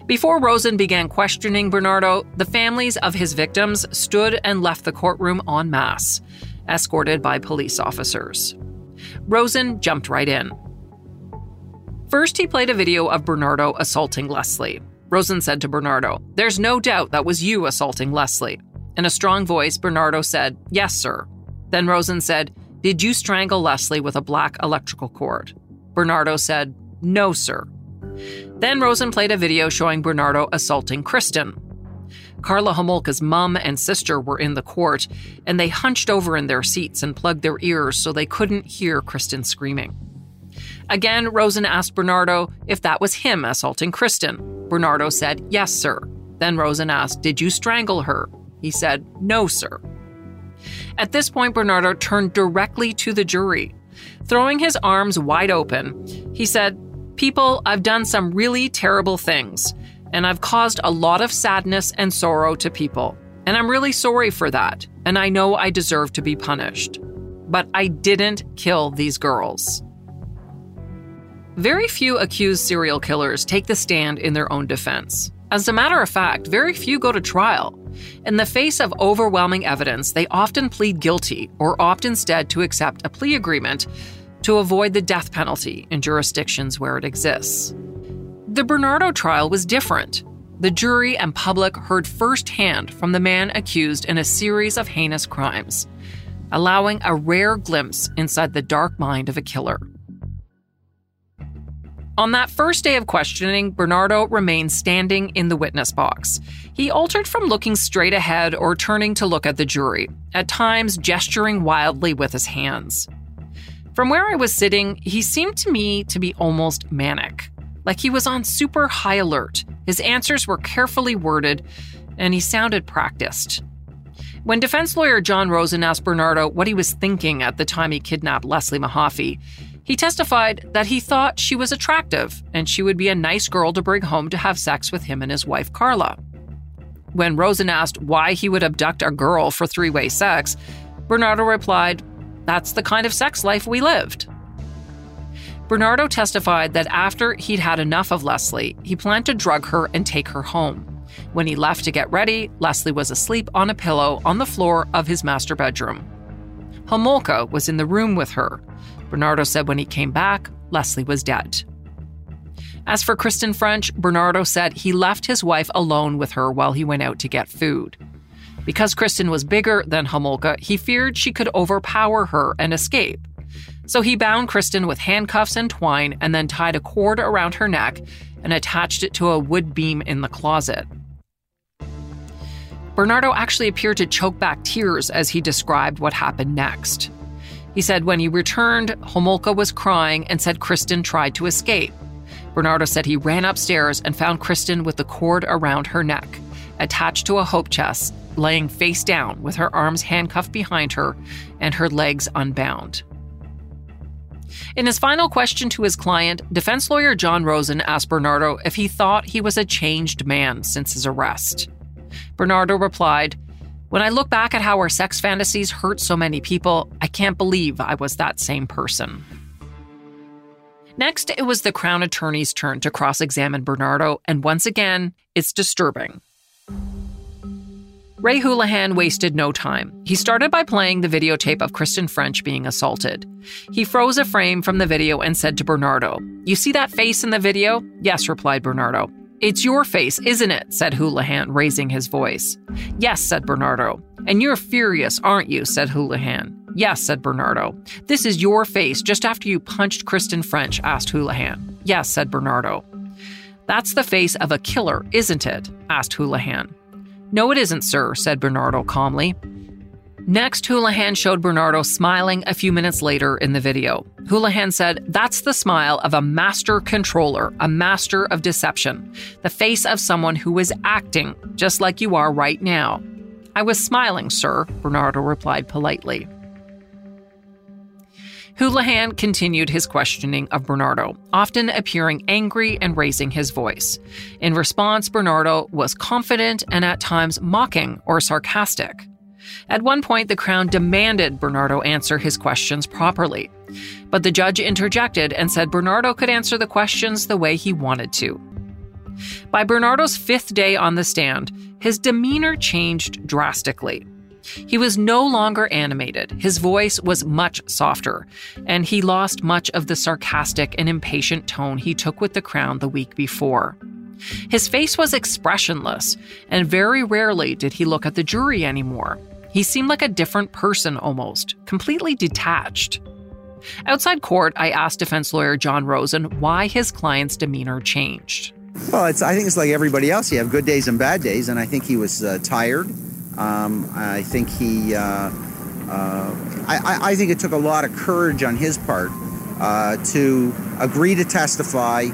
Before Rosen began questioning Bernardo, the families of his victims stood and left the courtroom en masse, escorted by police officers. Rosen jumped right in. First, he played a video of Bernardo assaulting Leslie. Rosen said to Bernardo, "There's no doubt that was you assaulting Leslie." In a strong voice, Bernardo said, "Yes, sir." Then Rosen said, "Did you strangle Leslie with a black electrical cord?" Bernardo said, "No, sir." Then Rosen played a video showing Bernardo assaulting Kristen. Carla Homolka's mom and sister were in the court, and they hunched over in their seats and plugged their ears so they couldn't hear Kristen screaming. Again, Rosen asked Bernardo if that was him assaulting Kristen. Bernardo said, "Yes, sir." Then Rosen asked, "Did you strangle her?" He said, "No, sir." At this point, Bernardo turned directly to the jury. Throwing his arms wide open, he said, "People, I've done some really terrible things, and I've caused a lot of sadness and sorrow to people. And I'm really sorry for that, and I know I deserve to be punished. But I didn't kill these girls." Very few accused serial killers take the stand in their own defense. As a matter of fact, very few go to trial. In the face of overwhelming evidence, they often plead guilty or opt instead to accept a plea agreement to avoid the death penalty in jurisdictions where it exists. The Bernardo trial was different. The jury and public heard firsthand from the man accused in a series of heinous crimes, allowing a rare glimpse inside the dark mind of a killer. On that first day of questioning, Bernardo remained standing in the witness box. He altered from looking straight ahead or turning to look at the jury, at times gesturing wildly with his hands. From where I was sitting, he seemed to me to be almost manic, like he was on super high alert. His answers were carefully worded, and he sounded practiced. When defense lawyer John Rosen asked Bernardo what he was thinking at the time he kidnapped Leslie Mahaffey, he testified that he thought she was attractive and she would be a nice girl to bring home to have sex with him and his wife, Carla. When Rosen asked why he would abduct a girl for three-way sex, Bernardo replied, "That's the kind of sex life we lived." Bernardo testified that after he'd had enough of Leslie, he planned to drug her and take her home. When he left to get ready, Leslie was asleep on a pillow on the floor of his master bedroom. Homolka was in the room with her. Bernardo said when he came back, Leslie was dead. As for Kristen French, Bernardo said he left his wife alone with her while he went out to get food. Because Kristen was bigger than Homolka, he feared she could overpower her and escape. So he bound Kristen with handcuffs and twine and then tied a cord around her neck and attached it to a wood beam in the closet. Bernardo actually appeared to choke back tears as he described what happened next. He said when he returned, Homolka was crying and said Kristen tried to escape. Bernardo said he ran upstairs and found Kristen with the cord around her neck, attached to a hope chest, laying face down with her arms handcuffed behind her and her legs unbound. In his final question to his client, defense lawyer John Rosen asked Bernardo if he thought he was a changed man since his arrest. Bernardo replied, "When I look back at how our sex fantasies hurt so many people, I can't believe I was that same person." Next, it was the Crown Attorney's turn to cross-examine Bernardo, and once again, it's disturbing. Ray Houlihan wasted no time. He started by playing the videotape of Kristen French being assaulted. He froze a frame from the video and said to Bernardo, "You see that face in the video?" "Yes," replied Bernardo. "It's your face, isn't it?" said Houlihan, raising his voice. "Yes," said Bernardo. "And you're furious, aren't you?" said Houlihan. "Yes," said Bernardo. "This is your face just after you punched Kristen French?" asked Houlihan. "Yes," said Bernardo. "That's the face of a killer, isn't it?" asked Houlihan. "No, it isn't, sir," said Bernardo calmly. Next, Houlihan showed Bernardo smiling a few minutes later in the video. Houlihan said, "That's the smile of a master controller, a master of deception, the face of someone who is acting just like you are right now." "I was smiling, sir," Bernardo replied politely. Houlihan continued his questioning of Bernardo, often appearing angry and raising his voice. In response, Bernardo was confident and at times mocking or sarcastic. At one point, the Crown demanded Bernardo answer his questions properly. But the judge interjected and said Bernardo could answer the questions the way he wanted to. By Bernardo's fifth day on the stand, his demeanor changed drastically. He was no longer animated, his voice was much softer, and he lost much of the sarcastic and impatient tone he took with the Crown the week before. His face was expressionless, and very rarely did he look at the jury anymore. He seemed like a different person almost, completely detached. Outside court, I asked defense lawyer John Rosen why his client's demeanor changed. Well, I think it's like everybody else. You have good days and bad days, and I think he was tired. I think he... I think it took a lot of courage on his part to agree to testify,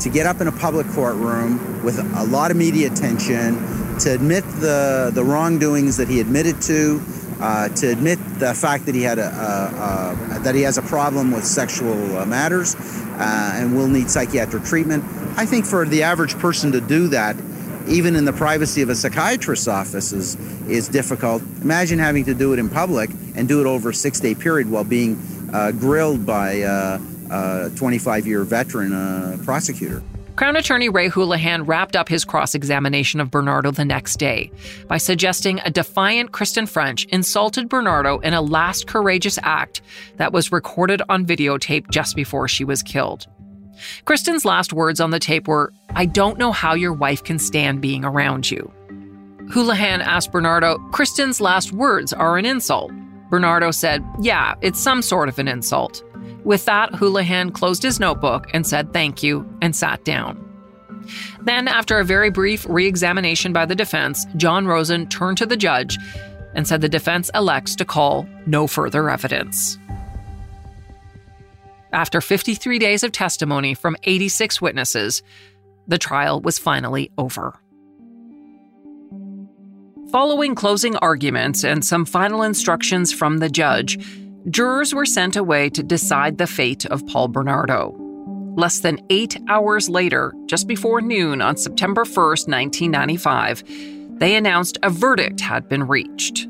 to get up in a public courtroom with a lot of media attention, to admit the wrongdoings that he admitted to admit the fact that he had that he has a problem with sexual matters and will need psychiatric treatment. I think for the average person to do that, even in the privacy of a psychiatrist's office, is difficult. Imagine having to do it in public and do it over a 6-day period while being grilled by a 25-year veteran prosecutor. Crown Attorney Ray Houlihan wrapped up his cross-examination of Bernardo the next day by suggesting a defiant Kristen French insulted Bernardo in a last courageous act that was recorded on videotape just before she was killed. Kristen's last words on the tape were, "I don't know how your wife can stand being around you." Houlihan asked Bernardo, "Kristen's last words are an insult." Bernardo said, "Yeah, it's some sort of an insult." With that, Houlihan closed his notebook and said thank you and sat down. Then, after a very brief re-examination by the defense, John Rosen turned to the judge and said the defense elects to call no further evidence. After 53 days of testimony from 86 witnesses, the trial was finally over. Following closing arguments and some final instructions from the judge, jurors were sent away to decide the fate of Paul Bernardo. Less than 8 hours later, just before noon on September 1st, 1995, they announced a verdict had been reached.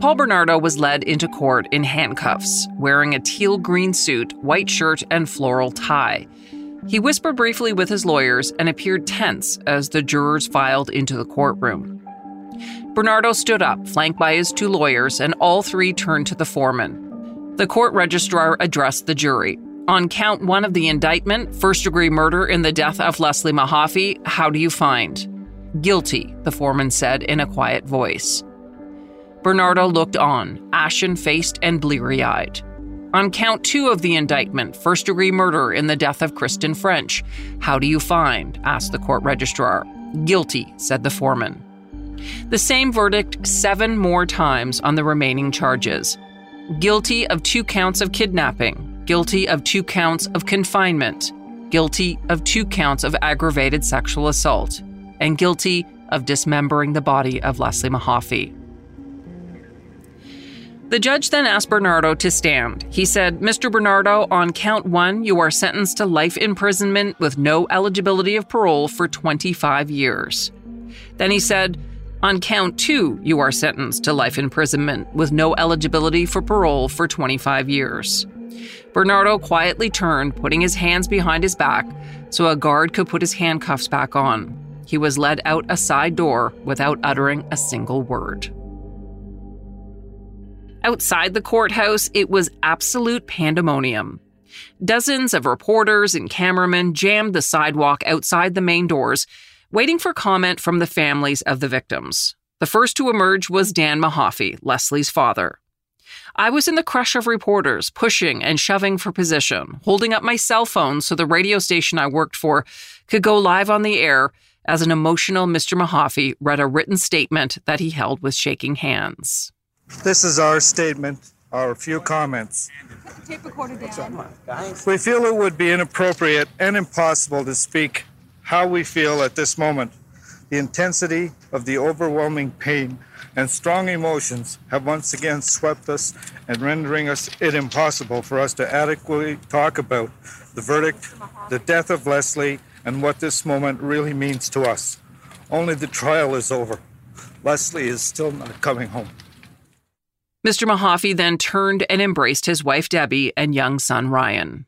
Paul Bernardo was led into court in handcuffs, wearing a teal green suit, white shirt, and floral tie. He whispered briefly with his lawyers and appeared tense as the jurors filed into the courtroom. Bernardo stood up, flanked by his two lawyers, and all three turned to the foreman. The court registrar addressed the jury. On count one of the indictment, first-degree murder in the death of Leslie Mahaffey, how do you find? Guilty, the foreman said in a quiet voice. Bernardo looked on, ashen-faced and bleary-eyed. On count two of the indictment, first-degree murder in the death of Kristen French, how do you find? Asked the court registrar. Guilty, said the foreman. The same verdict 7 more times on the remaining charges. Guilty of 2 counts of kidnapping, guilty of 2 counts of confinement, guilty of 2 counts of aggravated sexual assault, and guilty of dismembering the body of Leslie Mahaffey. The judge then asked Bernardo to stand. He said, "Mr. Bernardo, on count 1, you are sentenced to life imprisonment with no eligibility of parole for 25 years. Then he said, "On count 2, you are sentenced to life imprisonment with no eligibility for parole for 25 years. Bernardo quietly turned, putting his hands behind his back so a guard could put his handcuffs back on. He was led out a side door without uttering a single word. Outside the courthouse, it was absolute pandemonium. Dozens of reporters and cameramen jammed the sidewalk outside the main doors, waiting for comment from the families of the victims. The first to emerge was Dan Mahaffey, Leslie's father. "I was in the crush of reporters, pushing and shoving for position, holding up my cell phone so the radio station I worked for could go live on the air," as an emotional Mr. Mahaffey read a written statement that he held with shaking hands. "This is our statement, our few comments. Tape recorder down. We feel it would be inappropriate and impossible to speak how we feel at this moment. The intensity of the overwhelming pain and strong emotions have once again swept us and rendering us it impossible for us to adequately talk about the verdict, the death of Leslie, and what this moment really means to us. Only the trial is over. Leslie is still not coming home. Mr. Mahaffey then turned and embraced his wife, Debbie, and young son, Ryan.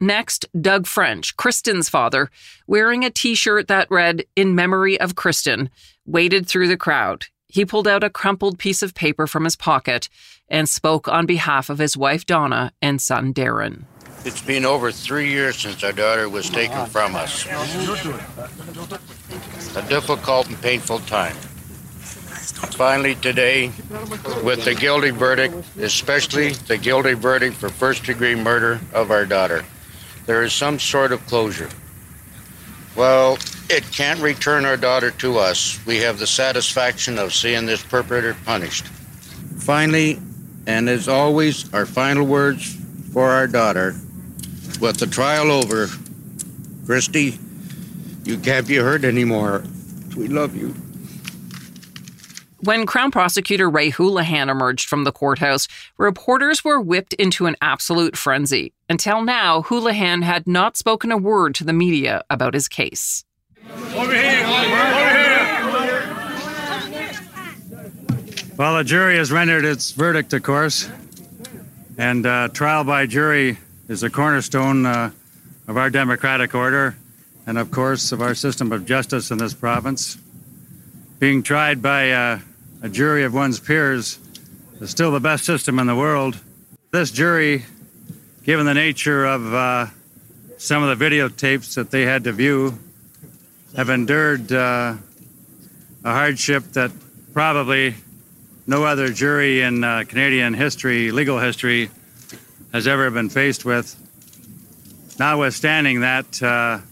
Next, Doug French, Kristen's father, wearing a T-shirt that read, "In memory of Kristen," waded through the crowd. He pulled out a crumpled piece of paper from his pocket and spoke on behalf of his wife, Donna, and son, Darren. It's been over 3 years since our daughter was taken from us. A difficult and painful time. Finally today, with the guilty verdict, especially the guilty verdict for first-degree murder of our daughter, there is some sort of closure. Well, it can't return our daughter to us. We have the satisfaction of seeing this perpetrator punished. Finally, and as always, our final words for our daughter. With the trial over, Christy, you can't be hurt anymore. We love you. When Crown Prosecutor Ray Houlihan emerged from the courthouse, reporters were whipped into an absolute frenzy. Until now, Houlihan had not spoken a word to the media about his case. Over here! Over here! Well, the jury has rendered its verdict, of course. And trial by jury is a cornerstone of our democratic order and, of course, of our system of justice in this province. Being tried by a jury of one's peers is still the best system in the world. This jury, given the nature of some of the videotapes that they had to view, have endured a hardship that probably no other jury in Canadian history, legal history, has ever been faced with. Notwithstanding that,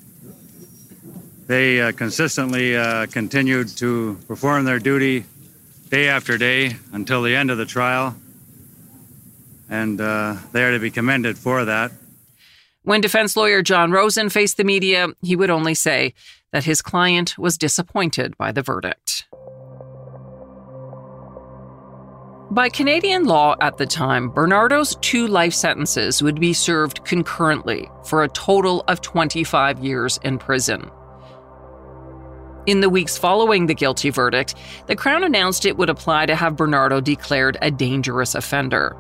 they consistently continued to perform their duty day after day until the end of the trial, and they are to be commended for that. When defense lawyer John Rosen faced the media, he would only say that his client was disappointed by the verdict. By Canadian law at the time, Bernardo's two life sentences would be served concurrently for a total of 25 years in prison. In the weeks following the guilty verdict, the Crown announced it would apply to have Bernardo declared a dangerous offender.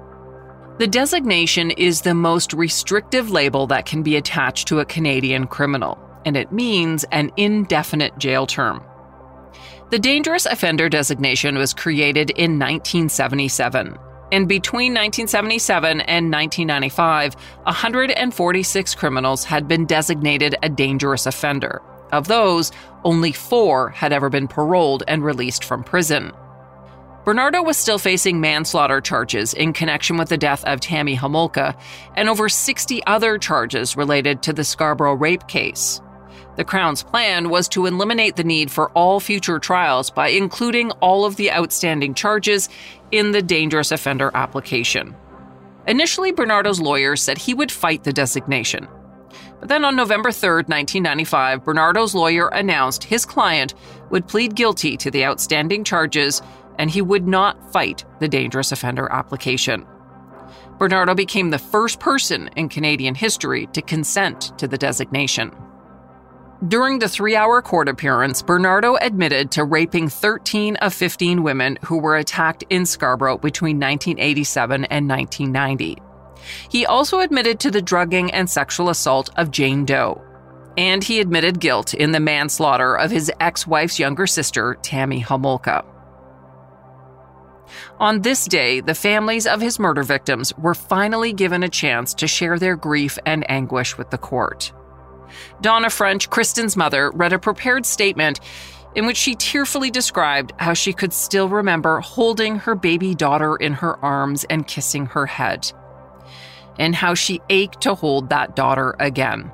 The designation is the most restrictive label that can be attached to a Canadian criminal, and it means an indefinite jail term. The dangerous offender designation was created in 1977, and between 1977 and 1995, 146 criminals had been designated a dangerous offender. Of those, only 4 had ever been paroled and released from prison. Bernardo was still facing manslaughter charges in connection with the death of Tammy Homolka and over 60 other charges related to the Scarborough rape case. The Crown's plan was to eliminate the need for all future trials by including all of the outstanding charges in the dangerous offender application. Initially, Bernardo's lawyers said he would fight the designation. But then on November 3rd, 1995, Bernardo's lawyer announced his client would plead guilty to the outstanding charges and he would not fight the dangerous offender application. Bernardo became the first person in Canadian history to consent to the designation. During the 3-hour court appearance, Bernardo admitted to raping 13 of 15 women who were attacked in Scarborough between 1987 and 1990. He also admitted to the drugging and sexual assault of Jane Doe. And he admitted guilt in the manslaughter of his ex-wife's younger sister, Tammy Homolka. On this day, the families of his murder victims were finally given a chance to share their grief and anguish with the court. Donna French, Kristen's mother, read a prepared statement in which she tearfully described how she could still remember holding her baby daughter in her arms and kissing her head, and how she ached to hold that daughter again.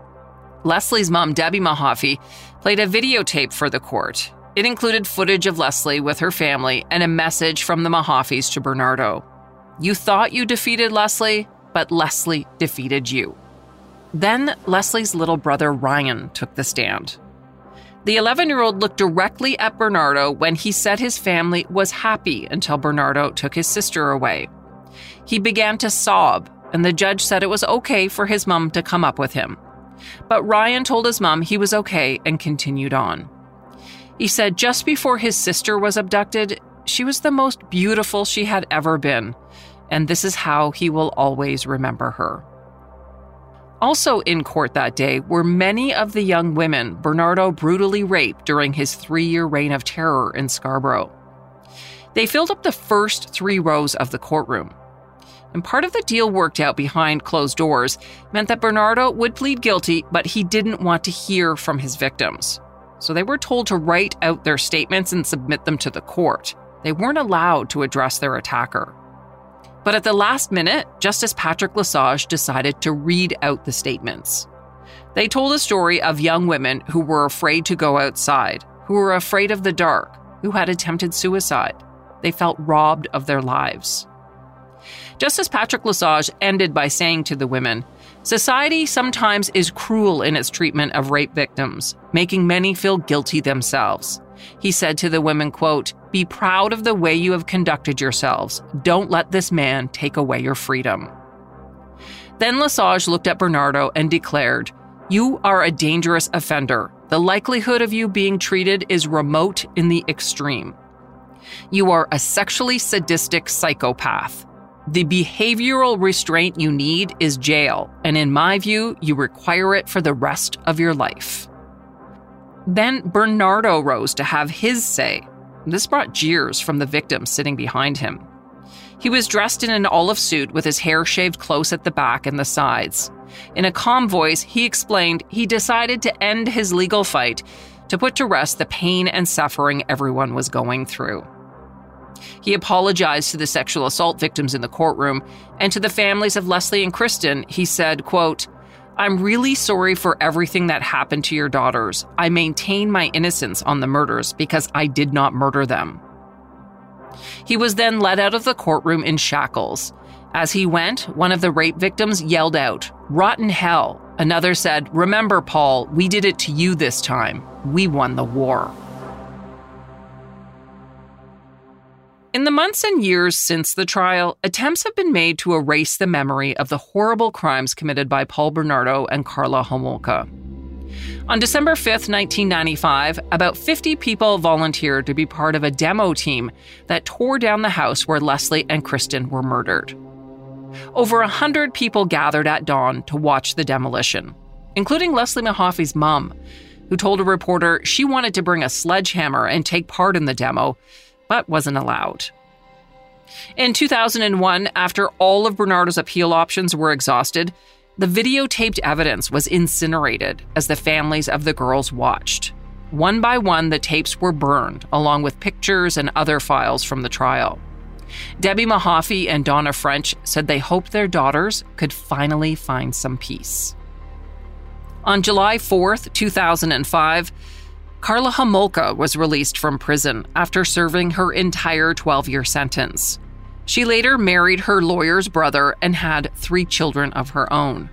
Leslie's mom, Debbie Mahaffey, played a videotape for the court. It included footage of Leslie with her family and a message from the Mahaffeys to Bernardo. "You thought you defeated Leslie, but Leslie defeated you." Then Leslie's little brother Ryan took the stand. The 11-year-old looked directly at Bernardo when he said his family was happy until Bernardo took his sister away. He began to sob, and the judge said it was okay for his mom to come up with him. But Ryan told his mom he was okay and continued on. He said just before his sister was abducted, she was the most beautiful she had ever been, and this is how he will always remember her. Also in court that day were many of the young women Bernardo brutally raped during his 3-year reign of terror in Scarborough. They filled up the first 3 rows of the courtroom. And part of the deal worked out behind closed doors meant that Bernardo would plead guilty, but he didn't want to hear from his victims. So they were told to write out their statements and submit them to the court. They weren't allowed to address their attacker. But at the last minute, Justice Patrick Lesage decided to read out the statements. They told a story of young women who were afraid to go outside, who were afraid of the dark, who had attempted suicide. They felt robbed of their lives. Justice Patrick Lesage ended by saying to the women, "Society sometimes is cruel in its treatment of rape victims, making many feel guilty themselves." He said to the women, quote, "Be proud of the way you have conducted yourselves. Don't let this man take away your freedom." Then Lesage looked at Bernardo and declared, "You are a dangerous offender. The likelihood of you being treated is remote in the extreme. You are a sexually sadistic psychopath. The behavioral restraint you need is jail, and in my view, you require it for the rest of your life." Then Bernardo rose to have his say. This brought jeers from the victims sitting behind him. He was dressed in an olive suit with his hair shaved close at the back and the sides. In a calm voice, he explained he decided to end his legal fight to put to rest the pain and suffering everyone was going through. He apologized to the sexual assault victims in the courtroom, and to the families of Leslie and Kristen, he said, quote, "I'm really sorry for everything that happened to your daughters. I maintain my innocence on the murders because I did not murder them." He was then led out of the courtroom in shackles. As he went, one of the rape victims yelled out, "Rotten hell." Another said, "Remember, Paul, we did it to you this time. We won the war." In the months and years since the trial, attempts have been made to erase the memory of the horrible crimes committed by Paul Bernardo and Carla Homolka. On December 5th, 1995, about 50 people volunteered to be part of a demo team that tore down the house where Leslie and Kristen were murdered. Over 100 people gathered at dawn to watch the demolition, including Leslie Mahaffey's mom, who told a reporter she wanted to bring a sledgehammer and take part in the demo, but wasn't allowed. In 2001, after all of Bernardo's appeal options were exhausted, the videotaped evidence was incinerated as the families of the girls watched. One by one, the tapes were burned, along with pictures and other files from the trial. Debbie Mahaffey and Donna French said they hoped their daughters could finally find some peace. On July 4th, 2005, Carla Homolka was released from prison after serving her entire 12-year sentence. She later married her lawyer's brother and had 3 children of her own.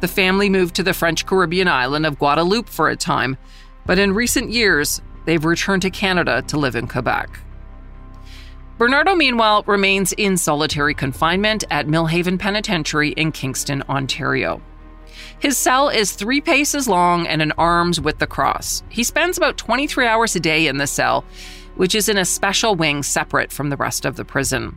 The family moved to the French Caribbean island of Guadeloupe for a time, but in recent years, they've returned to Canada to live in Quebec. Bernardo, meanwhile, remains in solitary confinement at Millhaven Penitentiary in Kingston, Ontario. His cell is 3 paces long and an arm's width across. He spends about 23 hours a day in the cell, which is in a special wing separate from the rest of the prison.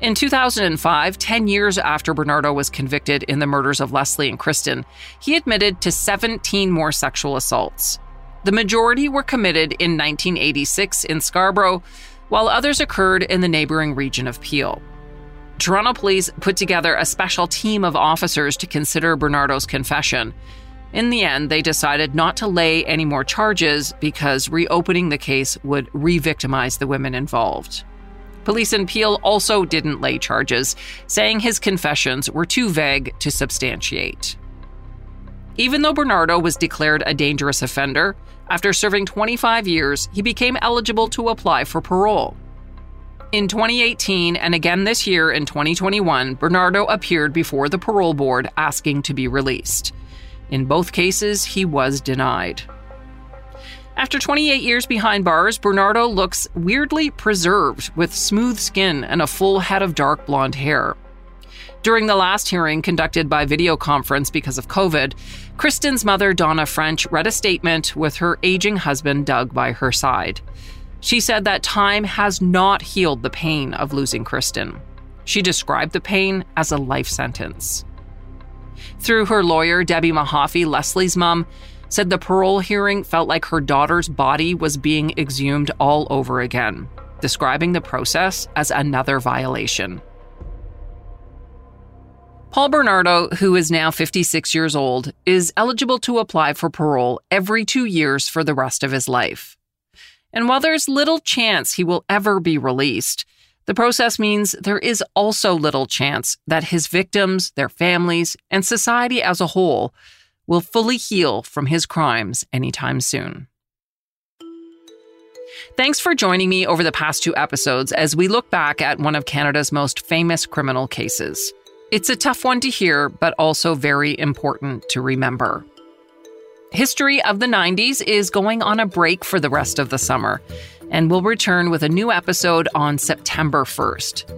In 2005, 10 years after Bernardo was convicted in the murders of Leslie and Kristen, he admitted to 17 more sexual assaults. The majority were committed in 1986 in Scarborough, while others occurred in the neighboring region of Peel. Toronto police put together a special team of officers to consider Bernardo's confession. In the end, they decided not to lay any more charges because reopening the case would re-victimize the women involved. Police in Peel also didn't lay charges, saying his confessions were too vague to substantiate. Even though Bernardo was declared a dangerous offender, after serving 25 years, he became eligible to apply for parole. In 2018, and again this year in 2021, Bernardo appeared before the parole board asking to be released. In both cases, he was denied. After 28 years behind bars, Bernardo looks weirdly preserved with smooth skin and a full head of dark blonde hair. During the last hearing, conducted by video conference because of COVID, Kristen's mother, Donna French, read a statement with her aging husband, Doug, by her side. She said that time has not healed the pain of losing Kristen. She described the pain as a life sentence. Through her lawyer, Debbie Mahaffey, Leslie's mom, said the parole hearing felt like her daughter's body was being exhumed all over again, describing the process as another violation. Paul Bernardo, who is now 56 years old, is eligible to apply for parole every 2 years for the rest of his life. And while there's little chance he will ever be released, the process means there is also little chance that his victims, their families, and society as a whole will fully heal from his crimes anytime soon. Thanks for joining me over the past 2 episodes as we look back at one of Canada's most famous criminal cases. It's a tough one to hear, but also very important to remember. History of the 90s is going on a break for the rest of the summer, and we'll return with a new episode on September 1st.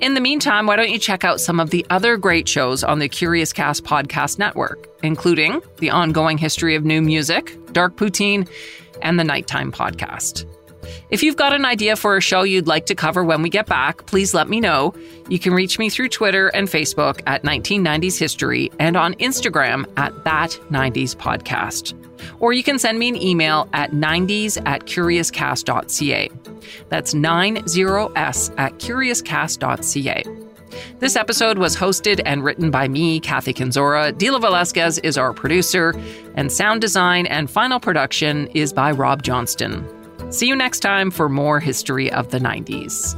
In the meantime, why don't you check out some of the other great shows on the Curious Cast podcast network, including The Ongoing History of New Music, Dark Poutine, and The Nighttime Podcast. If you've got an idea for a show you'd like to cover when we get back, please let me know. You can reach me through Twitter and Facebook at 1990s History and on Instagram at That 90s Podcast. Or you can send me an email at 90s@curiouscast.ca. That's 90s@curiouscast.ca. This episode was hosted and written by me, Kathy Kinzora. Dila Velasquez is our producer, and sound design and final production is by Rob Johnston. See you next time for more History of the 90s.